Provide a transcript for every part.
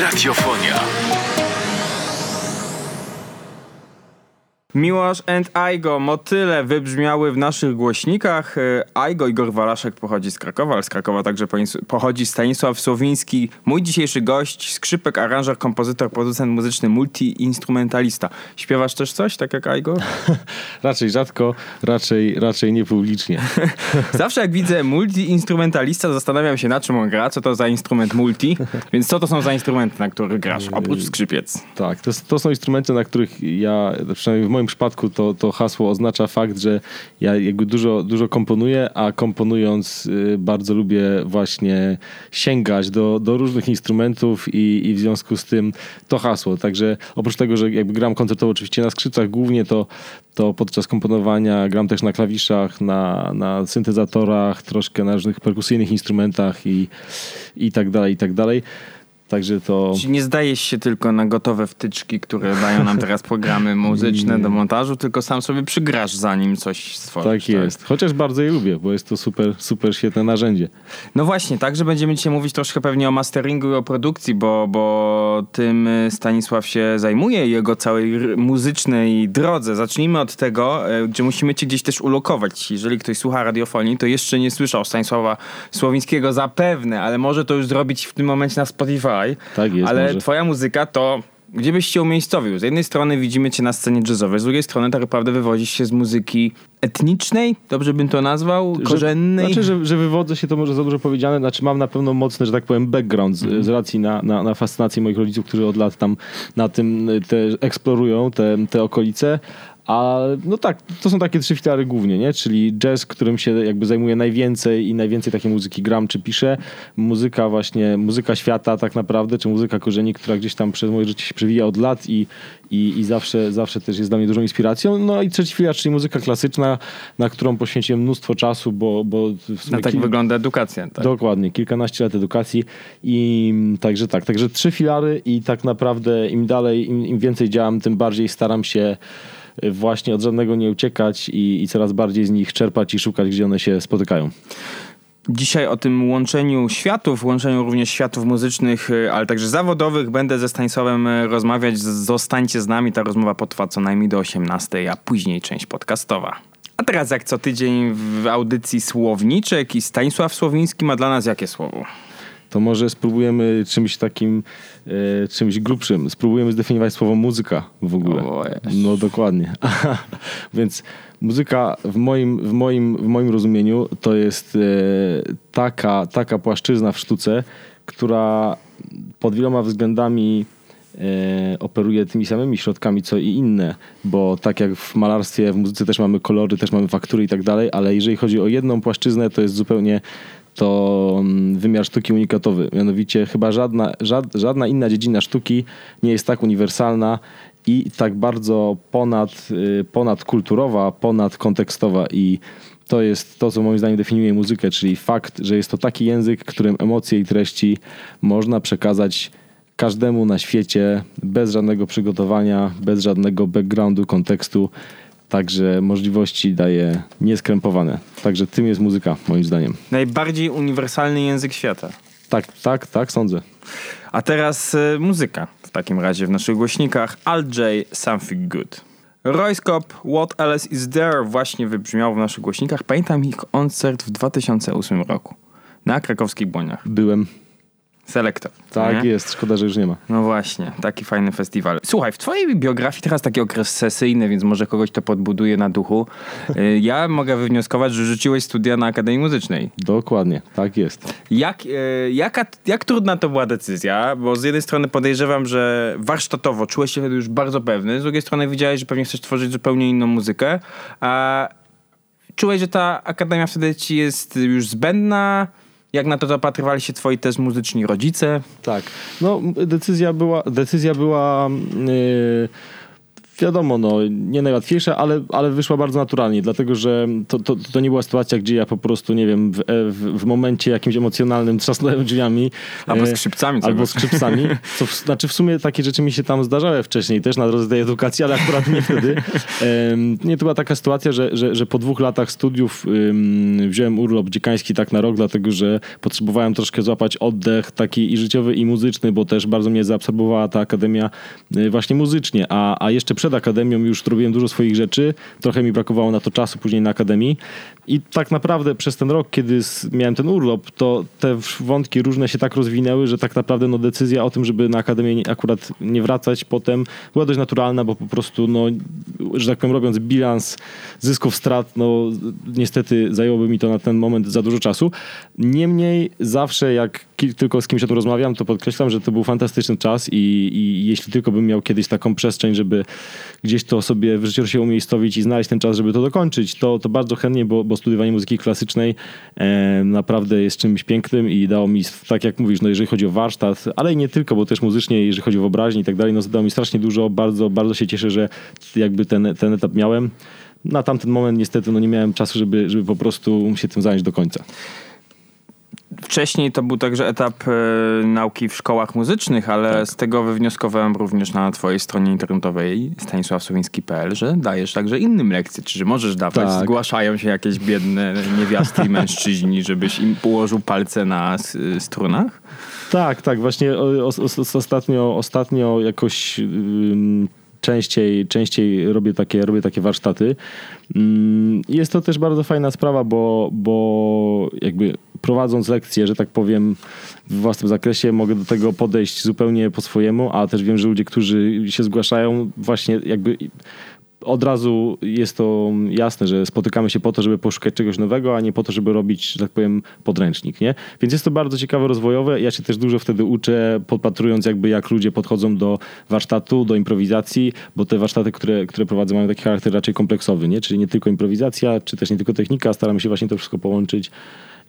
Radiofonia. Miłosz and Aigo, motyle wybrzmiały w naszych głośnikach. Aigo, Igor Walaszek pochodzi z Krakowa, ale z Krakowa także pochodzi Stanisław Słowiński, mój dzisiejszy gość, skrzypek, aranżer, kompozytor, producent muzyczny, multiinstrumentalista. Śpiewasz też coś, tak jak Aigo? Raczej rzadko, raczej niepublicznie. Zawsze jak widzę multiinstrumentalista, zastanawiam się, na czym on gra, co to za instrument multi, więc co to są za instrumenty, na których grasz, oprócz skrzypiec? Tak, to są instrumenty, na których ja, przynajmniej w moim przypadku to hasło oznacza fakt, że ja jakby dużo komponuję, a komponując bardzo lubię właśnie sięgać do różnych instrumentów i w związku z tym to hasło. Także oprócz tego, że jakby gram koncertowo oczywiście na skrzypcach głównie, to podczas komponowania gram też na klawiszach, na syntezatorach, troszkę na różnych perkusyjnych instrumentach i tak dalej, i tak dalej. Także to... Czyli nie zdajesz się tylko na gotowe wtyczki, które dają nam teraz programy muzyczne do montażu, tylko sam sobie przygrasz, zanim coś stworzysz. Tak jest. Tak? Chociaż bardzo je lubię, bo jest to super, super świetne narzędzie. No właśnie, także będziemy dzisiaj mówić troszkę pewnie o masteringu i o produkcji, bo tym Stanisław się zajmuje, jego całej muzycznej drodze. Zacznijmy od tego, gdzie musimy cię gdzieś też ulokować. Jeżeli ktoś słucha radiofonii, to jeszcze nie słyszał Stanisława Słowińskiego zapewne, ale może to już zrobić w tym momencie na Spotify. Tak jest, ale może. Twoja muzyka to... Gdzie byś się umiejscowił? Z jednej strony widzimy cię na scenie jazzowej, z drugiej strony tak naprawdę wywozisz się z muzyki etnicznej, dobrze bym to nazwał, korzennej. Że wywodzę się, to może za dużo powiedziane, mam na pewno mocny, że tak powiem, background z racji na fascynację moich rodziców, którzy od lat tam na tym eksplorują te okolice. A no tak, to są takie trzy filary głównie, nie? Czyli jazz, którym się jakby zajmuję najwięcej i najwięcej takiej muzyki gram czy piszę. Muzyka świata tak naprawdę, czy muzyka korzeni, która gdzieś tam przez moje życie się przewija od lat i zawsze też jest dla mnie dużą inspiracją. No i trzeci filar, czyli muzyka klasyczna, na którą poświęciłem mnóstwo czasu, bo w sumie... No tak wygląda edukacja. Tak? Dokładnie, kilkanaście lat edukacji i także tak. Także trzy filary i tak naprawdę im dalej, im więcej działam, tym bardziej staram się właśnie od żadnego nie uciekać i coraz bardziej z nich czerpać i szukać, gdzie one się spotykają. Dzisiaj o tym łączeniu również światów muzycznych, ale także zawodowych, będę ze Stanisławem rozmawiać. Zostańcie z nami, ta rozmowa potrwa co najmniej do 18, a później część podcastowa. A teraz jak co tydzień w audycji Słowniczek i Stanisław Słowiński ma dla nas jakie słowo? To może spróbujemy czymś takim, czymś grubszym. Spróbujemy zdefiniować słowo muzyka w ogóle. No dokładnie. Więc muzyka w moim rozumieniu to jest taka płaszczyzna w sztuce, która pod wieloma względami operuje tymi samymi środkami co i inne, bo tak jak w malarstwie, w muzyce też mamy kolory, też mamy faktury i tak dalej, ale jeżeli chodzi o jedną płaszczyznę, to jest zupełnie to wymiar sztuki unikatowy. Mianowicie chyba żadna inna dziedzina sztuki nie jest tak uniwersalna i tak bardzo ponadkulturowa, ponadkontekstowa i to jest to, co moim zdaniem definiuje muzykę, czyli fakt, że jest to taki język, którym emocje i treści można przekazać każdemu na świecie bez żadnego przygotowania, bez żadnego backgroundu, kontekstu. Także możliwości daje nieskrępowane. Także tym jest muzyka, moim zdaniem. Najbardziej uniwersalny język świata. Tak, sądzę. A teraz muzyka. W takim razie w naszych głośnikach Al-J, Something Good. Royskop, What Else Is There właśnie wybrzmiał w naszych głośnikach. Pamiętam ich koncert w 2008 roku na krakowskich Błoniach. Byłem. Selektor. Tak, nie? Jest. Szkoda, że już nie ma. No właśnie. Taki fajny festiwal. Słuchaj, w twojej biografii teraz taki okres sesyjny, więc może kogoś to podbuduje na duchu. Ja mogę wywnioskować, że rzuciłeś studia na Akademii Muzycznej. Dokładnie. Tak jest. Jak trudna to była decyzja? Bo z jednej strony podejrzewam, że warsztatowo czułeś się wtedy już bardzo pewny. Z drugiej strony widziałeś, że pewnie chcesz tworzyć zupełnie inną muzykę. A czułeś, że ta Akademia wtedy ci jest już zbędna? Jak na to zapatrywali się twoi też muzyczni rodzice? Tak. No, decyzja była wiadomo, no, nie najłatwiejsza, ale wyszła bardzo naturalnie, dlatego że to nie była sytuacja, gdzie ja po prostu, nie wiem, w momencie jakimś emocjonalnym trzasnąłem drzwiami. Albo skrzypcami. Albo skrzypcami. Co znaczy w sumie takie rzeczy mi się tam zdarzały wcześniej też na drodze tej edukacji, ale akurat nie wtedy. Nie, to była taka sytuacja, że po 2 latach studiów wziąłem urlop dziekański tak na rok, dlatego że potrzebowałem troszkę złapać oddech taki i życiowy, i muzyczny, bo też bardzo mnie zaabsorbowała ta akademia właśnie muzycznie, a jeszcze przed akademią już robiłem dużo swoich rzeczy, trochę mi brakowało na to czasu później na akademii i tak naprawdę przez ten rok, kiedy miałem ten urlop, to te wątki różne się tak rozwinęły, że tak naprawdę no, decyzja o tym, żeby na akademię akurat nie wracać potem była dość naturalna, bo po prostu, no, że tak powiem, robiąc bilans zysków, strat, no niestety zajęłoby mi to na ten moment za dużo czasu. Niemniej zawsze jak tylko z kimś o tym rozmawiam, to podkreślam, że to był fantastyczny czas i jeśli tylko bym miał kiedyś taką przestrzeń, żeby gdzieś to sobie w życiu się umiejscowić i znaleźć ten czas, żeby to dokończyć, to bardzo chętnie, bo studiowanie muzyki klasycznej naprawdę jest czymś pięknym i dało mi, tak jak mówisz, no jeżeli chodzi o warsztat, ale i nie tylko, bo też muzycznie, jeżeli chodzi o wyobraźnię i tak dalej, no dało mi strasznie dużo, bardzo, bardzo się cieszę, że jakby ten etap miałem. Na tamten moment niestety no nie miałem czasu, żeby po prostu się tym zająć do końca. Wcześniej to był także etap nauki w szkołach muzycznych, ale tak. Z tego wywnioskowałem również na twojej stronie internetowej stanislawslowinski.pl, że dajesz także innym lekcje, czy że możesz dawać. Tak. Zgłaszają się jakieś biedne niewiasty i mężczyźni, żebyś im położył palce na strunach? Tak, właśnie ostatnio jakoś... Częściej robię takie warsztaty. Jest to też bardzo fajna sprawa, bo jakby prowadząc lekcje, że tak powiem, w własnym zakresie mogę do tego podejść zupełnie po swojemu, a też wiem, że ludzie, którzy się zgłaszają, właśnie jakby od razu jest to jasne, że spotykamy się po to, żeby poszukać czegoś nowego, a nie po to, żeby robić, że tak powiem, podręcznik, nie? Więc jest to bardzo ciekawe, rozwojowe. Ja się też dużo wtedy uczę, podpatrując jakby jak ludzie podchodzą do warsztatu, do improwizacji, bo te warsztaty, które prowadzę, mają taki charakter raczej kompleksowy, nie? Czyli nie tylko improwizacja, czy też nie tylko technika. Staramy się właśnie to wszystko połączyć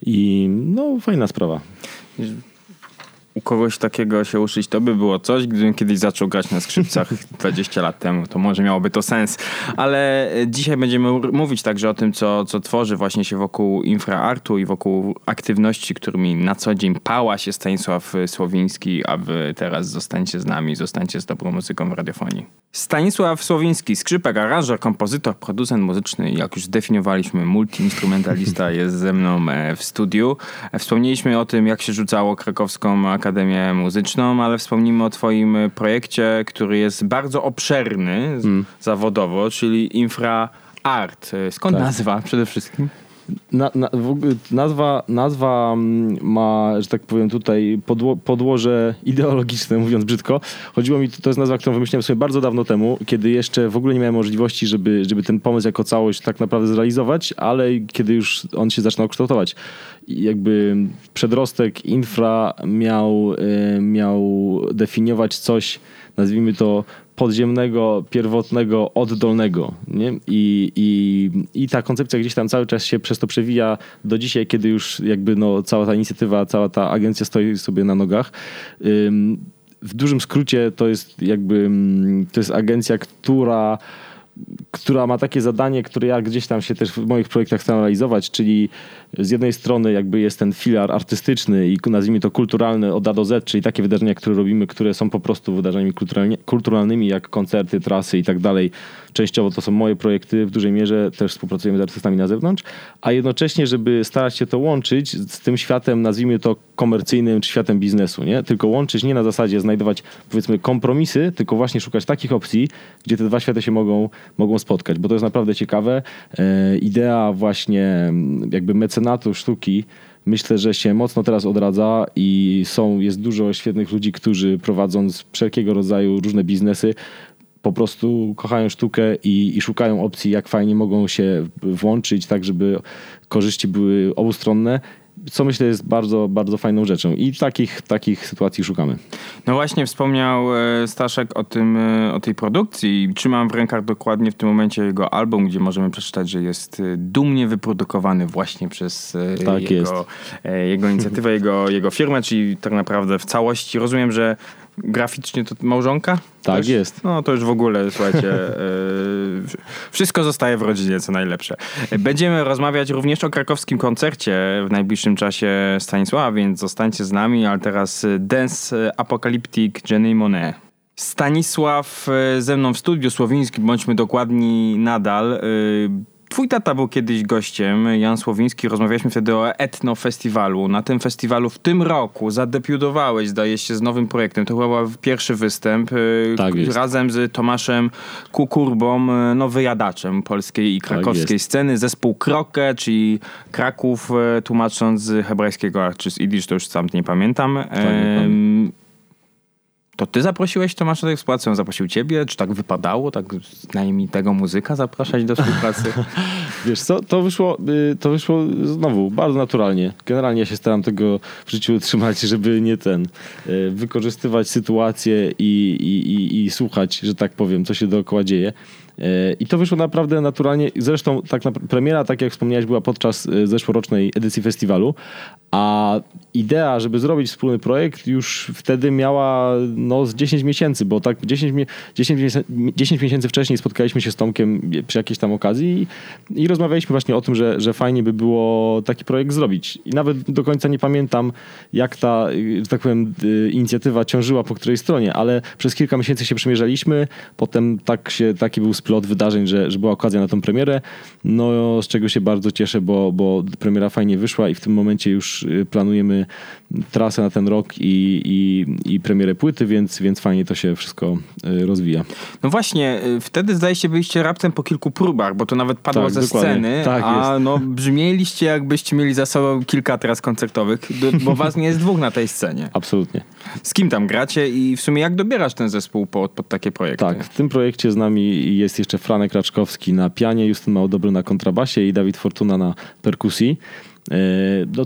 i no fajna sprawa. U kogoś takiego się uszyć, to by było coś. Gdybym kiedyś zaczął grać na skrzypcach 20 lat temu, to może miałoby to sens. Ale dzisiaj będziemy mówić także o tym, co tworzy właśnie się wokół infraartu i wokół aktywności, którymi na co dzień pała się Stanisław Słowiński, a wy teraz zostańcie z nami, zostańcie z dobrą muzyką w radiofonii. Stanisław Słowiński, skrzypek, aranżer, kompozytor, producent muzyczny, jak już zdefiniowaliśmy, multiinstrumentalista, jest ze mną w studiu. Wspomnieliśmy o tym, jak się rzucało krakowską Akademię Muzyczną, ale wspomnimy o twoim projekcie, który jest bardzo obszerny zawodowo, czyli InfraArt. Skąd nazwa przede wszystkim? Nazwa ma, że tak powiem, tutaj podłoże ideologiczne, mówiąc brzydko. Chodziło mi, to jest nazwa, którą wymyśliłem sobie bardzo dawno temu, kiedy jeszcze w ogóle nie miałem możliwości, żeby ten pomysł jako całość tak naprawdę zrealizować, ale kiedy już on się zaczynał kształtować. I jakby przedrostek infra miał definiować coś, nazwijmy to, podziemnego, pierwotnego, oddolnego, nie? I ta koncepcja gdzieś tam cały czas się przez to przewija do dzisiaj, kiedy już jakby no cała ta inicjatywa, cała ta agencja stoi sobie na nogach. W dużym skrócie to jest agencja, która ma takie zadanie, które ja gdzieś tam się też w moich projektach chcę realizować, czyli z jednej strony jakby jest ten filar artystyczny i nazwijmy to kulturalny od A do Z, czyli takie wydarzenia, które robimy, które są po prostu wydarzeniami kulturalnymi, jak koncerty, trasy i tak dalej. Częściowo to są moje projekty, w dużej mierze też współpracujemy z artystami na zewnątrz, a jednocześnie, żeby starać się to łączyć z tym światem, nazwijmy to komercyjnym, czy światem biznesu, nie? Tylko łączyć nie na zasadzie znajdować, powiedzmy, kompromisy, tylko właśnie szukać takich opcji, gdzie te dwa światy się mogą spotkać, bo to jest naprawdę ciekawe. Idea właśnie jakby mecenatu sztuki, myślę, że się mocno teraz odradza i jest dużo świetnych ludzi, którzy prowadząc wszelkiego rodzaju różne biznesy, po prostu kochają sztukę i szukają opcji, jak fajnie mogą się włączyć, tak żeby korzyści były obustronne, co myślę jest bardzo, bardzo fajną rzeczą i takich sytuacji szukamy. No właśnie wspomniał Staszek o tej produkcji. Trzymam w rękach dokładnie w tym momencie jego album, gdzie możemy przeczytać, że jest dumnie wyprodukowany właśnie przez jego inicjatywę, jego firmę, czyli tak naprawdę w całości. Rozumiem, że graficznie to małżonka? Tak też jest. No to już w ogóle, słuchajcie, wszystko zostaje w rodzinie, co najlepsze. Będziemy rozmawiać również o krakowskim koncercie w najbliższym czasie Stanisława, więc zostańcie z nami, ale teraz Dance Apocalyptic Jenny Monet. Stanisław ze mną w studiu, Słowiński, bądźmy dokładni nadal. Twój tata był kiedyś gościem, Jan Słowiński, rozmawialiśmy wtedy o etnofestiwalu. Na tym festiwalu w tym roku zadebiutowałeś, zdaje się, z nowym projektem. To chyba był pierwszy występ, tak jest, razem z Tomaszem Kukurbą, no wyjadaczem polskiej i krakowskiej, tak, sceny. Zespół Kroke, czyli Kraków, tłumacząc z hebrajskiego, czy z idysz, to już sam nie pamiętam. Tak, to ty zaprosiłeś Tomasza do tej współpracy, on zaprosił ciebie? Czy tak wypadało, tak najmitego muzyka zapraszać do współpracy? Wiesz co, to wyszło znowu bardzo naturalnie. Generalnie ja się staram tego w życiu trzymać, żeby nie wykorzystywać sytuację i słuchać, że tak powiem, co się dookoła dzieje. I to wyszło naprawdę naturalnie. Zresztą premiera, tak jak wspomniałeś, była podczas zeszłorocznej edycji festiwalu, a idea, żeby zrobić wspólny projekt, już wtedy miała z 10 miesięcy, bo tak 10 miesięcy wcześniej spotkaliśmy się z Tomkiem przy jakiejś tam okazji i rozmawialiśmy właśnie o tym, że fajnie by było taki projekt zrobić. I nawet do końca nie pamiętam, jak ta, że tak powiem, inicjatywa ciążyła po której stronie, ale przez kilka miesięcy się przymierzaliśmy, potem taki był splot wydarzeń, że była okazja na tą premierę, z czego się bardzo cieszę, bo premiera fajnie wyszła i w tym momencie już planujemy trasę na ten rok i premierę płyty, więc fajnie to się wszystko rozwija. No właśnie, wtedy zdaje się byliście raptem po kilku próbach, bo to nawet padło tak, ze dokładnie. Sceny, tak, brzmieliście, jakbyście mieli za sobą kilka tras koncertowych, bo was nie jest dwóch na tej scenie. Absolutnie. Z kim tam gracie i w sumie jak dobierasz ten zespół pod takie projekty? Tak, w tym projekcie z nami jest jeszcze Franek Raczkowski na pianie, Justyn Małodobry na kontrabasie i Dawid Fortuna na perkusji. No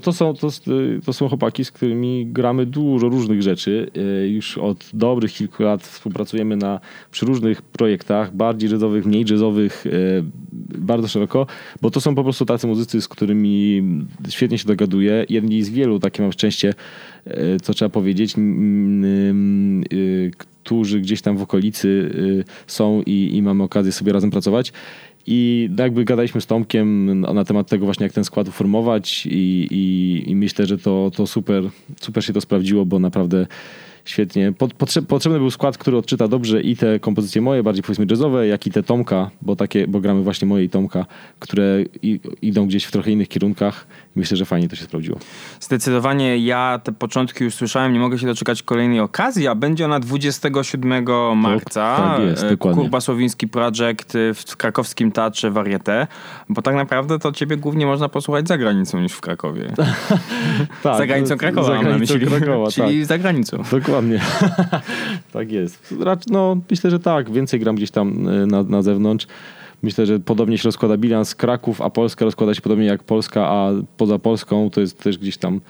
to są chłopaki, z którymi gramy dużo różnych rzeczy. Już od dobrych kilku lat współpracujemy przy różnych projektach, bardziej jazzowych, mniej jazzowych, bardzo szeroko, bo to są po prostu tacy muzycy, z którymi świetnie się dogaduję. Jedni z wielu, takie mam szczęście, co trzeba powiedzieć, którzy gdzieś tam w okolicy są i mamy okazję sobie razem pracować. I jakby gadaliśmy z Tomkiem na temat tego właśnie, jak ten skład uformować i myślę, że to super się to sprawdziło, bo naprawdę świetnie. Potrzebny był skład, który odczyta dobrze i te kompozycje moje, bardziej powiedzmy jazzowe, jak i te Tomka, bo gramy właśnie moje i Tomka, które idą gdzieś w trochę innych kierunkach. Myślę, że fajnie to się sprawdziło. Zdecydowanie ja te początki już słyszałem, nie mogę się doczekać kolejnej okazji, a będzie ona 27 marca. Tak jest, dokładnie. Kukurba Słowiński Project w krakowskim Teatrze Varieté, bo tak naprawdę to ciebie głównie można posłuchać za granicą niż w Krakowie. Tak, za granicą Krakowa. Za granicą Krakowa, czyli za granicą. Dokładnie. Tak jest. Myślę, że tak. Więcej gram gdzieś tam na zewnątrz. Myślę, że podobnie się rozkłada bilans Kraków, a Polska rozkłada się podobnie jak Polska, a poza Polską to jest też gdzieś tam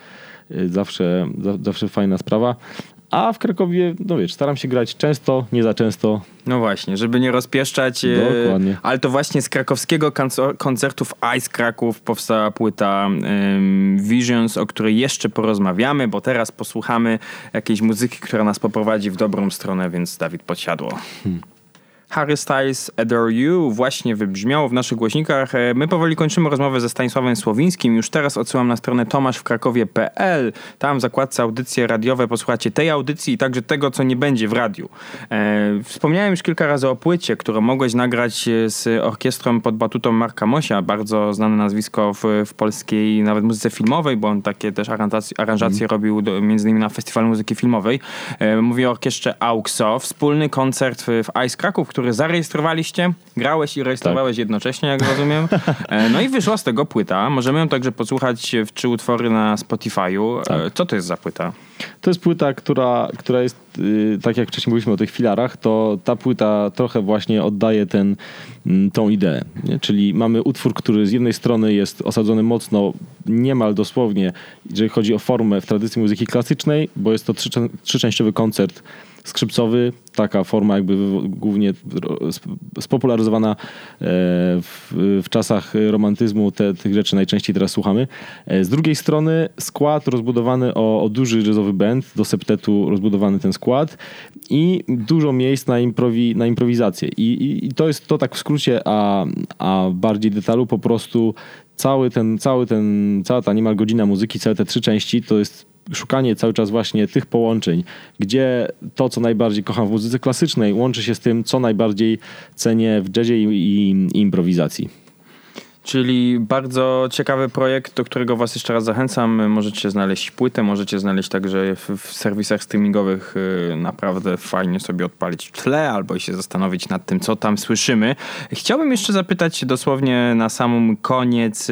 zawsze fajna sprawa. A w Krakowie, staram się grać często, nie za często. No właśnie, żeby nie rozpieszczać. Dokładnie. Ale to właśnie z krakowskiego koncertu w Ice Kraków powstała płyta Visions, o której jeszcze porozmawiamy, bo teraz posłuchamy jakiejś muzyki, która nas poprowadzi w dobrą stronę, więc Dawid podsiadło. Harry Styles, Adore You właśnie wybrzmiało w naszych głośnikach. My powoli kończymy rozmowę ze Stanisławem Słowińskim. Już teraz odsyłam na stronę tomaszwkrakowie.pl. Tam w zakładce audycje radiowe posłuchacie tej audycji i także tego, co nie będzie w radiu. Wspomniałem już kilka razy o płycie, którą mogłeś nagrać z orkiestrą pod batutą Marka Mosia. Bardzo znane nazwisko w polskiej nawet muzyce filmowej, bo on takie też aranżacje robił między innymi na Festiwalu Muzyki Filmowej. Mówię o orkiestrze AUXO. Wspólny koncert w Ice Kraków, który zarejestrowaliście, grałeś i rejestrowałeś jednocześnie, jak rozumiem. No i wyszła z tego płyta. Możemy ją także posłuchać w 3 utwory na Spotify'u. Tak. Co to jest za płyta? To jest płyta, która jest, tak jak wcześniej mówiliśmy o tych filarach, to ta płyta trochę właśnie oddaje tą ideę. Nie? Czyli mamy utwór, który z jednej strony jest osadzony mocno, niemal dosłownie, jeżeli chodzi o formę w tradycji muzyki klasycznej, bo jest to trzyczęściowy koncert skrzypcowy, taka forma jakby głównie spopularyzowana w czasach romantyzmu, tych rzeczy najczęściej teraz słuchamy. Z drugiej strony skład rozbudowany o duży jazzowy nowy band, do septetu rozbudowany ten skład i dużo miejsc na improwizację. I to jest to tak w skrócie, a bardziej detalu po prostu cała ta niemal godzina muzyki, całe te trzy części to jest szukanie cały czas właśnie tych połączeń, gdzie to, co najbardziej kocham w muzyce klasycznej, łączy się z tym, co najbardziej cenię w jazzie i improwizacji. Czyli bardzo ciekawy projekt, do którego was jeszcze raz zachęcam. Możecie znaleźć płytę, możecie znaleźć także w serwisach streamingowych. Naprawdę fajnie sobie odpalić w tle albo się zastanowić nad tym, co tam słyszymy. Chciałbym jeszcze zapytać dosłownie na sam koniec,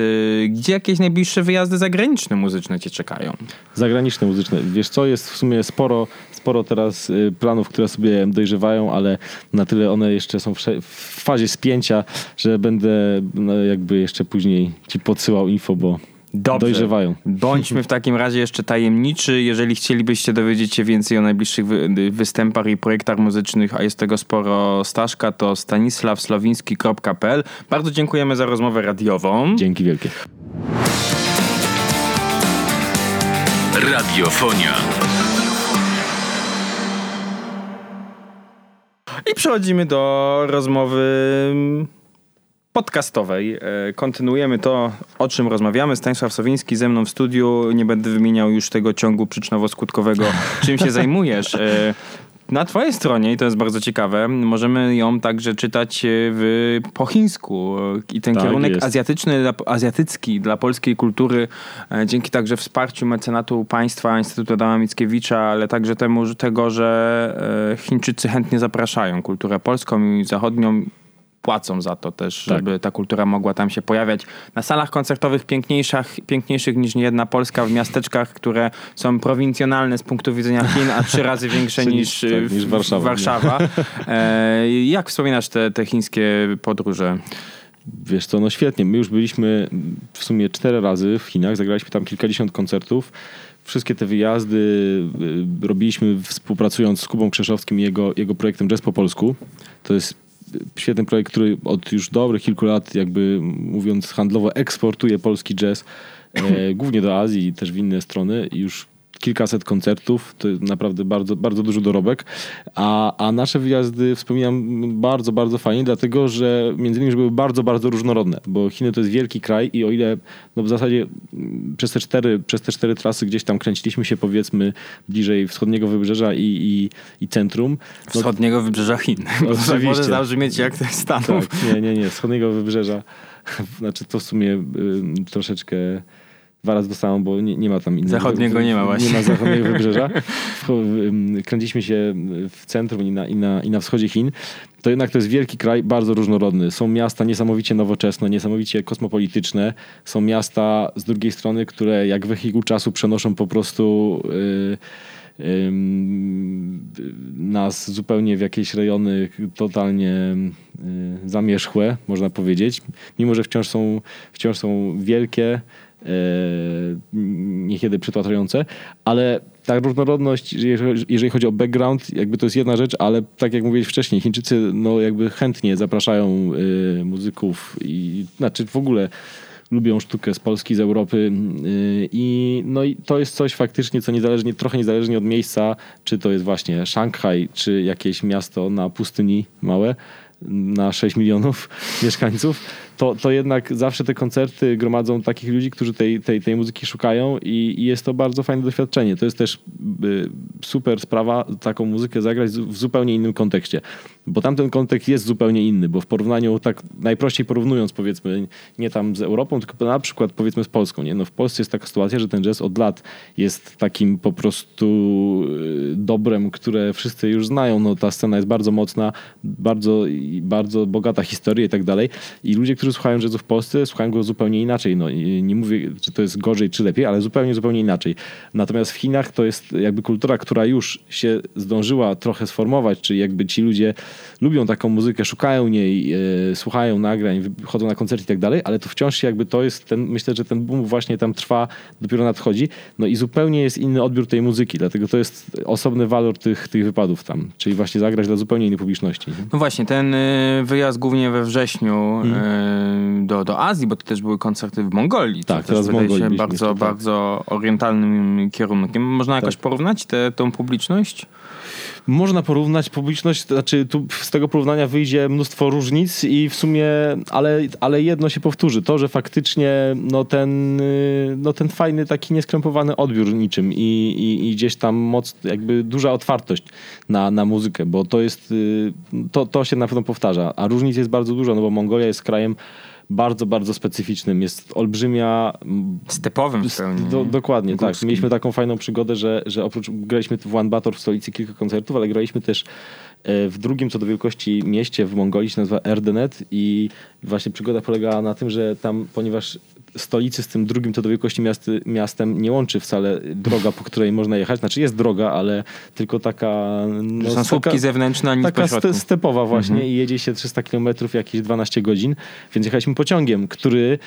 gdzie jakieś najbliższe wyjazdy zagraniczne muzyczne cię czekają? Zagraniczne muzyczne. Wiesz co, jest w sumie sporo teraz planów, które sobie dojrzewają, ale na tyle one jeszcze są w fazie spięcia, że będę jakby jeszcze później ci podsyłał info, bo dobrze. Dojrzewają. Bądźmy w takim razie jeszcze tajemniczy. Jeżeli chcielibyście dowiedzieć się więcej o najbliższych występach i projektach muzycznych, a jest tego sporo Staszka, to stanislawslowinski.pl. Bardzo dziękujemy za rozmowę radiową. Dzięki wielkie. Radiofonia. I przechodzimy do rozmowy podcastowej. Kontynuujemy to, o czym rozmawiamy. Stanisław Słowiński ze mną w studiu. Nie będę wymieniał już tego ciągu przyczynowo-skutkowego, czym się zajmujesz. Na twojej stronie, i to jest bardzo ciekawe, możemy ją także czytać po chińsku. I ten tak kierunek jest azjatycki dla polskiej kultury, dzięki także wsparciu mecenatu państwa, Instytutu Adama Mickiewicza, ale także tego, że Chińczycy chętnie zapraszają kulturę polską i zachodnią, płacą za to też, żeby tak ta kultura mogła tam się pojawiać. Na salach koncertowych piękniejszych niż niejedna Polska, w miasteczkach, które są prowincjonalne z punktu widzenia Chin, a 3 razy większe niż Warszawa. Jak wspominasz te chińskie podróże? Wiesz co, no świetnie. My już byliśmy w sumie 4 razy w Chinach, zagraliśmy tam kilkadziesiąt koncertów. Wszystkie te wyjazdy robiliśmy współpracując z Kubą Krzeszowskim i jego projektem Jazz po polsku. To jest świetny projekt, który od już dobrych kilku lat, jakby mówiąc handlowo, eksportuje polski jazz głównie do Azji i też w inne strony. Już kilkaset koncertów, to naprawdę bardzo, bardzo duży dorobek. A nasze wyjazdy wspominam bardzo, bardzo fajnie, dlatego że między innymi, że były bardzo, bardzo różnorodne, bo Chiny to jest wielki kraj i o ile no w zasadzie przez te cztery trasy gdzieś tam kręciliśmy się, powiedzmy, bliżej wschodniego wybrzeża i centrum. No, wschodniego wybrzeża Chin. Oczywiście. Może zabrzmieć jak ten Stanów. Tak, nie, wschodniego wybrzeża. Znaczy to w sumie troszeczkę 2 razy dostałem, bo nie ma tam innego. Zachodniego nie ma właśnie. Nie ma zachodniego wybrzeża. Kręciliśmy się w centrum i na wschodzie Chin. To jednak to jest wielki kraj, bardzo różnorodny. Są miasta niesamowicie nowoczesne, niesamowicie kosmopolityczne. Są miasta z drugiej strony, które jak wehikuł czasu przenoszą po prostu nas zupełnie w jakieś rejony totalnie zamierzchłe, można powiedzieć. Mimo że wciąż są wielkie, niekiedy przytłaczające, ale ta różnorodność, jeżeli chodzi o background, jakby to jest jedna rzecz, ale tak jak mówiłeś wcześniej, Chińczycy no jakby chętnie zapraszają muzyków i znaczy w ogóle lubią sztukę z Polski, z Europy i no i to jest coś faktycznie, co trochę niezależnie od miejsca, czy to jest właśnie Szanghaj, czy jakieś miasto na pustyni małe, na 6 milionów mieszkańców, to jednak zawsze te koncerty gromadzą takich ludzi, którzy tej muzyki szukają i jest to bardzo fajne doświadczenie. To jest też super sprawa taką muzykę zagrać w zupełnie innym kontekście, bo tamten kontekst jest zupełnie inny, bo w porównaniu, tak najprościej porównując powiedzmy, nie tam z Europą, tylko na przykład powiedzmy z Polską. Nie? No w Polsce jest taka sytuacja, że ten jazz od lat jest takim po prostu dobrem, które wszyscy już znają. No, ta scena jest bardzo mocna, bardzo, bardzo bogata historia i tak dalej i ludzie, którzy słuchają jazzu w Polsce, słuchają go zupełnie inaczej. No, nie mówię, czy to jest gorzej, czy lepiej, ale zupełnie inaczej. Natomiast w Chinach to jest jakby kultura, która już się zdążyła trochę sformować, czyli jakby ci ludzie lubią taką muzykę, szukają niej, słuchają nagrań, chodzą na koncerty i tak dalej, ale to wciąż jakby to jest ten, myślę, że ten boom właśnie tam trwa, dopiero nadchodzi. No i zupełnie jest inny odbiór tej muzyki, dlatego to jest ogromny walor tych wypadów tam, czyli właśnie zagrać dla zupełnie innej publiczności. Nie? No właśnie, ten wyjazd głównie we wrześniu do Azji, bo to też były koncerty w Mongolii. Tak, teraz w Mongolii. Się bardzo, tak, bardzo orientalnym kierunkiem. Można jakoś porównać tą publiczność? Można porównać publiczność, znaczy tu z tego porównania wyjdzie mnóstwo różnic i w sumie, ale jedno się powtórzy, to, że faktycznie ten fajny, taki nieskrępowany odbiór niczym i gdzieś tam jakby duża otwartość na muzykę, bo to jest, to się na pewno powtarza, a różnic jest bardzo dużo, no bo Mongolia jest krajem bardzo, bardzo specyficznym. Jest olbrzymia... Stepowym w pełni. Dokładnie, górskim. Tak. Mieliśmy taką fajną przygodę, że oprócz graliśmy w Ulaanbaatar w stolicy kilka koncertów, ale graliśmy też w drugim co do wielkości mieście w Mongolii, się nazywa Erdenet i właśnie przygoda polegała na tym, że tam, ponieważ stolicy z tym drugim co do wielkości miastem nie łączy wcale droga, po której można jechać. Znaczy jest droga, ale tylko taka... No, są słupki zewnętrzne, a nic po środku. Taka stepowa właśnie i jedzie się 300 km jakieś 12 godzin, więc jechaliśmy pociągiem, który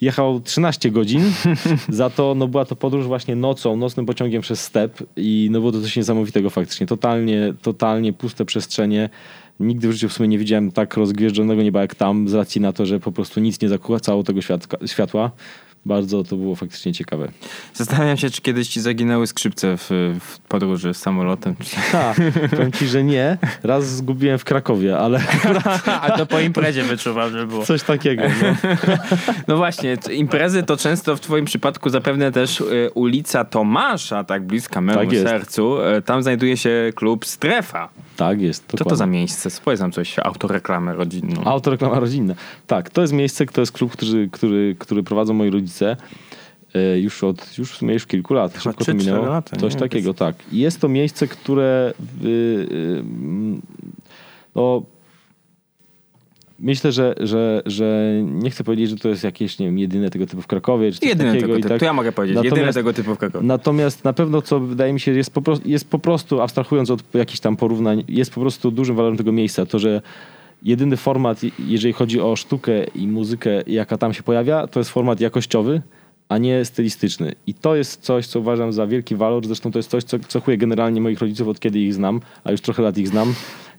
jechał 13 godzin. Za to była to podróż właśnie nocą, nocnym pociągiem przez step i było to coś niesamowitego faktycznie. Totalnie puste przestrzenie. Nigdy w życiu w sumie nie widziałem tak rozgwieżdżonego nieba jak tam, z racji na to, że po prostu nic nie zakłócało tego światła. Bardzo to było faktycznie ciekawe. Zastanawiam się, czy kiedyś ci zaginęły skrzypce w podróży z samolotem. Powiem ci, że nie. Raz zgubiłem w Krakowie, ale... A to po imprezie wyczuwam, że było. Coś takiego. No. No właśnie, imprezy to często w twoim przypadku zapewne też ulica Tomasza, tak bliska memu sercu. Tam znajduje się klub Strefa. Tak jest. Dokładnie. Co to za miejsce? Powiedz nam coś, autoreklamę rodzinną. Autoreklama rodzinna. Tak, to jest miejsce, to jest klub, który prowadzą moi rodzice. Już w sumie już kilku lat. Chyba szybko 3, to minęło. Lata, coś nie? takiego, tak. Jest to miejsce, które myślę, że nie chcę powiedzieć, że to jest jakieś, nie wiem, jedyne tego typu w Krakowie. Czy jedyne takiego, tego typu, tak. To ja mogę powiedzieć. Jedyne tego typu w Krakowie. Natomiast na pewno, co wydaje mi się, jest po prostu, abstrahując od jakichś tam porównań, jest po prostu dużym walorem tego miejsca. To, że jedyny format, jeżeli chodzi o sztukę i muzykę, jaka tam się pojawia, to jest format jakościowy, a nie stylistyczny. I to jest coś, co uważam za wielki walor. Zresztą to jest coś, co chuje generalnie moich rodziców, od kiedy ich znam, a już trochę lat ich znam.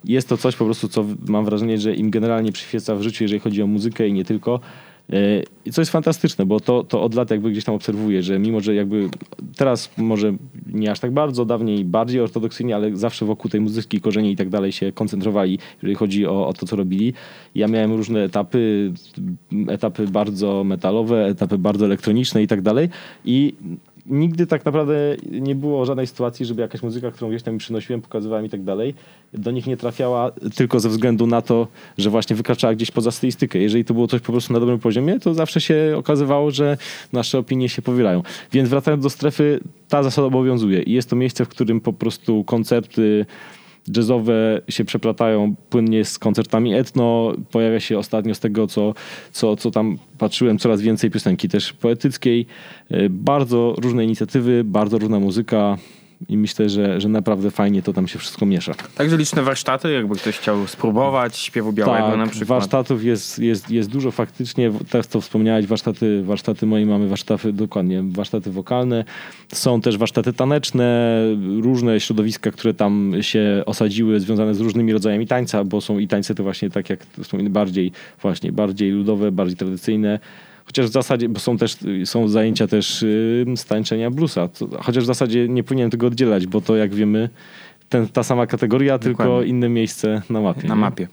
Jest to coś po prostu, co mam wrażenie, że im generalnie przyświeca w życiu, jeżeli chodzi o muzykę i nie tylko. I co jest fantastyczne, bo to od lat jakby gdzieś tam obserwuję, że mimo, że jakby teraz może nie aż tak bardzo, dawniej bardziej ortodoksyjnie, ale zawsze wokół tej muzyki, korzeni i tak dalej się koncentrowali, jeżeli chodzi o to, co robili. Ja miałem różne etapy bardzo metalowe, etapy bardzo elektroniczne i tak dalej i nigdy tak naprawdę nie było żadnej sytuacji, żeby jakaś muzyka, którą gdzieś tam mi przynosiłem, pokazywałem i tak dalej, do nich nie trafiała tylko ze względu na to, że właśnie wykraczała gdzieś poza stylistykę. Jeżeli to było coś po prostu na dobrym poziomie, to zawsze się okazywało, że nasze opinie się powielają. Więc wracając do Strefy, ta zasada obowiązuje i jest to miejsce, w którym po prostu koncerty jazzowe się przeplatają płynnie z koncertami etno. Pojawia się ostatnio, z tego co tam patrzyłem, coraz więcej piosenki też poetyckiej. Bardzo różne inicjatywy, bardzo różna muzyka i myślę, że naprawdę fajnie to tam się wszystko miesza. Także liczne warsztaty, jakby ktoś chciał spróbować śpiewu białego, tak, na przykład. Warsztatów jest dużo faktycznie. Też to wspomniałeś, warsztaty mojej mamy, warsztaty wokalne. Są też warsztaty taneczne, różne środowiska, które tam się osadziły, związane z różnymi rodzajami tańca, bo są i tańce to właśnie tak jak wspomniałem, bardziej ludowe, bardziej tradycyjne. Chociaż w zasadzie, bo są zajęcia też z tańczenia bluesa. Chociaż w zasadzie nie powinienem tego oddzielać, bo to jak wiemy, ta sama kategoria, dokładnie, tylko inne miejsce na mapie. Na mapie.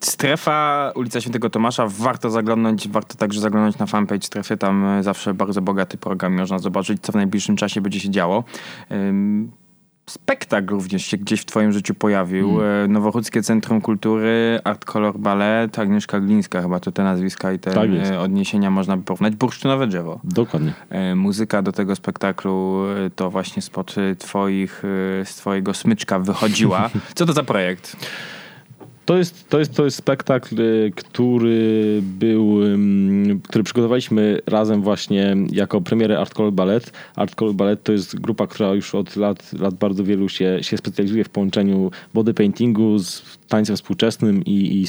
Strefa, ulica Świętego Tomasza, warto także zaglądać na fanpage Strefy, tam zawsze bardzo bogaty program, można zobaczyć, co w najbliższym czasie będzie się działo. Spektakl również się gdzieś w twoim życiu pojawił. Nowohuckie Centrum Kultury, Art Color Ballet, Agnieszka Glińska, chyba to te nazwiska i te odniesienia można by porównać. Bursztynowe Drzewo. Dokładnie. Muzyka do tego spektaklu to właśnie spod twojego smyczka wychodziła. Co to za projekt? To jest spektakl, który przygotowaliśmy razem właśnie jako premierę Art Color Ballet. Art Color Ballet to jest grupa, która już od lat bardzo wielu się specjalizuje w połączeniu body paintingu z tańcem współczesnym i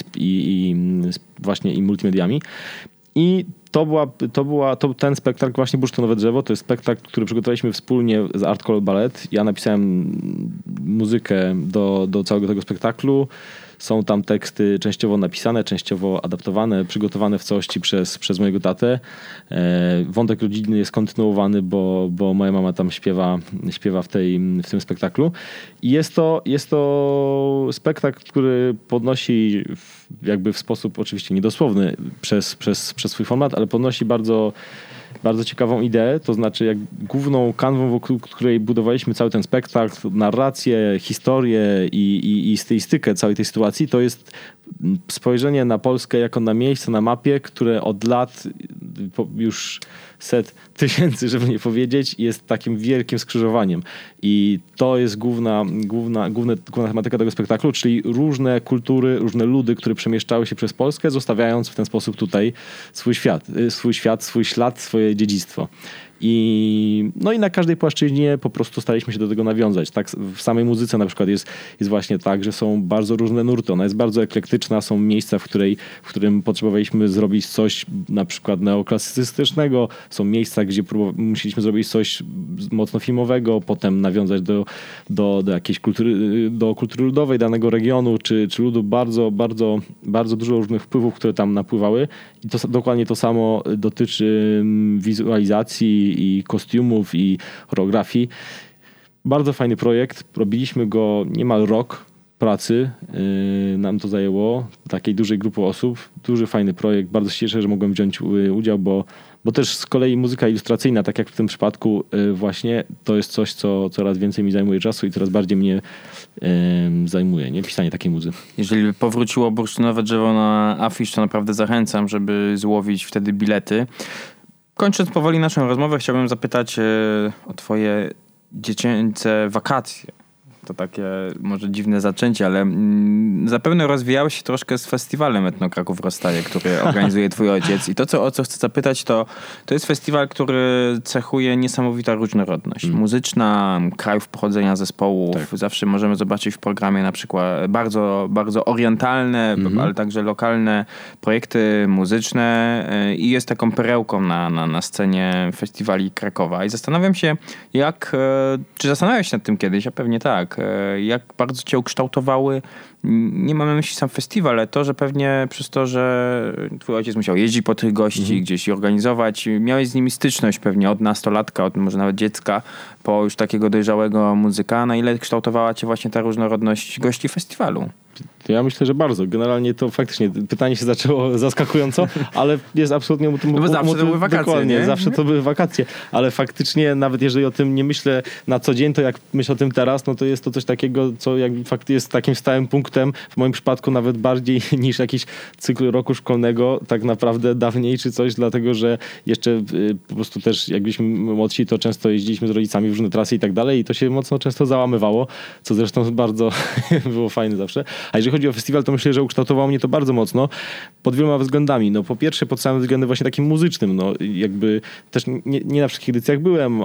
właśnie multimediami. I Ten spektakl właśnie Bursztynowe Drzewo to jest spektakl, który przygotowaliśmy wspólnie z Art Color Ballet. Ja napisałem muzykę do całego tego spektaklu. Są tam teksty częściowo napisane, częściowo adaptowane, przygotowane w całości przez mojego tatę. Wątek rodzinny jest kontynuowany, bo moja mama tam śpiewa w tym spektaklu. I jest to spektakl, który podnosi jakby w sposób oczywiście niedosłowny przez swój format, ale podnosi bardzo, bardzo ciekawą ideę, to znaczy jak główną kanwą, wokół której budowaliśmy cały ten spektakl, narrację, historię i stylistykę całej tej sytuacji, to jest spojrzenie na Polskę jako na miejsce na mapie, które od lat, już set tysięcy, żeby nie powiedzieć, jest takim wielkim skrzyżowaniem. I to jest główna tematyka tego spektaklu, czyli różne kultury, różne ludy, które przemieszczały się przez Polskę, zostawiając w ten sposób tutaj swój świat, swój ślad, swoje dziedzictwo. I na każdej płaszczyźnie po prostu staraliśmy się do tego nawiązać. Tak, w samej muzyce na przykład jest właśnie tak, że są bardzo różne nurty. Ona jest bardzo eklektyczna, są miejsca, w którym potrzebowaliśmy zrobić coś na przykład neoklasycystycznego, są miejsca, gdzie musieliśmy zrobić coś mocno filmowego, potem nawiązać do jakiejś kultury ludowej danego regionu czy ludu. Bardzo, bardzo, bardzo dużo różnych wpływów, które tam napływały. I to dokładnie to samo dotyczy wizualizacji i kostiumów, i choreografii. Bardzo fajny projekt. Robiliśmy go niemal rok pracy. Nam to zajęło. Takiej dużej grupy osób. Duży, fajny projekt. Bardzo się cieszę, że mogłem wziąć udział, bo też z kolei muzyka ilustracyjna, tak jak w tym przypadku właśnie, to jest coś, co coraz więcej mi zajmuje czasu i coraz bardziej mnie zajmuje, nie? Pisanie takiej muzy. Jeżeli powróciło Bursztynowe Drzewo na afisz, to naprawdę zachęcam, żeby złowić wtedy bilety. Kończąc powoli naszą rozmowę, chciałbym zapytać o twoje dziecięce wakacje. To takie może dziwne zaczęcie, ale zapewne rozwijały się troszkę z festiwalem Etnokraków Rozstaje, który organizuje twój ojciec. I o co chcę zapytać, to jest festiwal, który cechuje niesamowita różnorodność. Muzyczna, krajów pochodzenia zespołów. Tak. Zawsze możemy zobaczyć w programie na przykład bardzo, bardzo orientalne, ale także lokalne projekty muzyczne. I jest taką perełką na scenie festiwali Krakowa. I zastanawiam się, czy zastanawiałeś się nad tym kiedyś, a pewnie tak, jak bardzo cię ukształtowały, nie mam na myśli sam festiwal, ale to, że pewnie przez to, że twój ojciec musiał jeździć po tych gości, gdzieś i organizować, miałeś z nimi styczność pewnie od nastolatka, od może nawet dziecka, po już takiego dojrzałego muzyka, na ile kształtowała cię właśnie ta różnorodność gości festiwalu? Ja myślę, że bardzo. Generalnie to faktycznie pytanie się zaczęło zaskakująco, ale jest absolutnie... No bo zawsze to były wakacje, dokładnie, nie? Zawsze to były wakacje, ale faktycznie nawet jeżeli o tym nie myślę na co dzień, to jak myślę o tym teraz, no to jest to coś takiego, co jakby fakt jest takim stałym punktem, w moim przypadku nawet bardziej niż jakiś cykl roku szkolnego, tak naprawdę dawniej czy coś, dlatego że jeszcze po prostu też jak byliśmy młodsi, to często jeździliśmy z rodzicami w różne trasy i tak dalej i to się mocno często załamywało, co zresztą bardzo było fajne zawsze. A jeżeli chodzi o festiwal, to myślę, że ukształtowało mnie to bardzo mocno pod wieloma względami. No po pierwsze pod samym względem właśnie takim muzycznym, no jakby też nie na wszystkich edycjach byłem,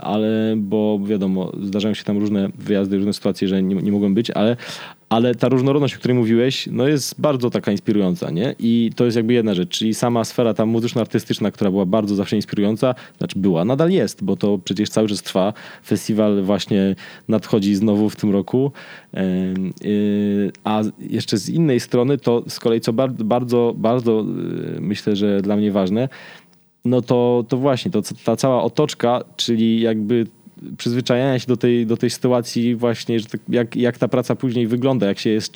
ale bo wiadomo, zdarzają się tam różne wyjazdy, różne sytuacje, że nie mogłem być, ale ta różnorodność, o której mówiłeś, no jest bardzo taka inspirująca, nie? I to jest jakby jedna rzecz, czyli sama sfera ta muzyczno-artystyczna, która była bardzo zawsze inspirująca, znaczy była, nadal jest, bo to przecież cały czas trwa. Festiwal właśnie nadchodzi znowu w tym roku. A jeszcze z innej strony to z kolei, co bardzo, bardzo myślę, że dla mnie ważne, no to właśnie to, ta cała otoczka, czyli jakby przyzwyczajania się do tej sytuacji właśnie, że jak ta praca później wygląda, jak się jest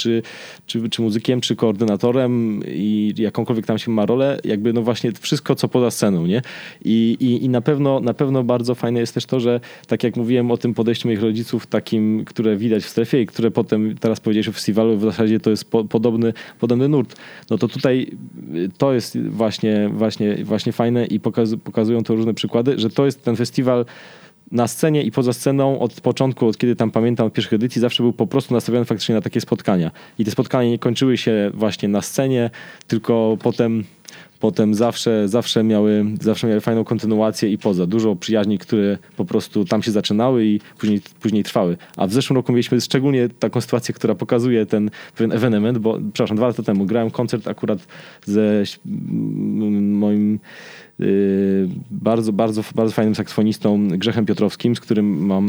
czy muzykiem, czy koordynatorem i jakąkolwiek tam się ma rolę, jakby no właśnie wszystko, co poza sceną, nie? I na pewno bardzo fajne jest też to, że tak jak mówiłem o tym podejściu moich rodziców, takim, które widać w strefie i które potem teraz powiedziałeś o festiwalu, w zasadzie to jest podobny nurt. No to tutaj to jest właśnie fajne i pokazują to różne przykłady, że to jest ten festiwal na scenie i poza sceną od początku, od kiedy tam pamiętam, od pierwszych edycji, zawsze był po prostu nastawiony faktycznie na takie spotkania. I te spotkania nie kończyły się właśnie na scenie, tylko potem... potem zawsze miały fajną kontynuację i poza. Dużo przyjaźni, które po prostu tam się zaczynały i później trwały. A w zeszłym roku mieliśmy szczególnie taką sytuację, która pokazuje ten pewien ewenement, bo, przepraszam, 2 lata temu grałem koncert akurat ze moim bardzo, bardzo, bardzo fajnym saksofonistą Grzechem Piotrowskim, z którym mam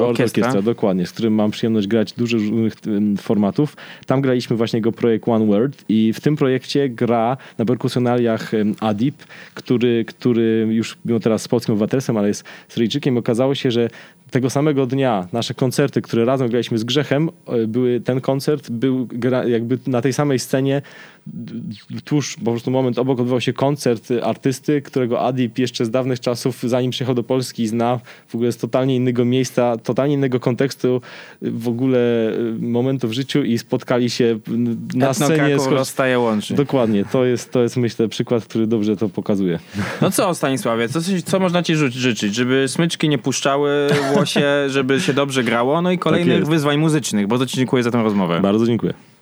orkiestra, dokładnie, z którym mam przyjemność grać dużo różnych formatów. Tam graliśmy właśnie jego projekt One Word i w tym projekcie gra na perkusjonaliach Adip, który już był teraz z polskim obywatelstwem, ale jest Syryjczykiem. Okazało się, że tego samego dnia nasze koncerty, które razem graliśmy z Grzechem, ten koncert był jakby na tej samej scenie, tuż po prostu moment obok odbywał się koncert artysty, którego Adip jeszcze z dawnych czasów, zanim przyjechał do Polski, zna w ogóle z totalnie innego miejsca, totalnie innego kontekstu, w ogóle momentu w życiu i spotkali się na scenie. Etnokraków Rozstaje łączy. Dokładnie, to jest myślę przykład, który dobrze to pokazuje. No co, Stanisławie, co można ci życzyć? Żeby smyczki nie puszczały w łosie, żeby się dobrze grało, no i kolejnych wyzwań muzycznych. Bardzo ci dziękuję za tę rozmowę. Bardzo dziękuję.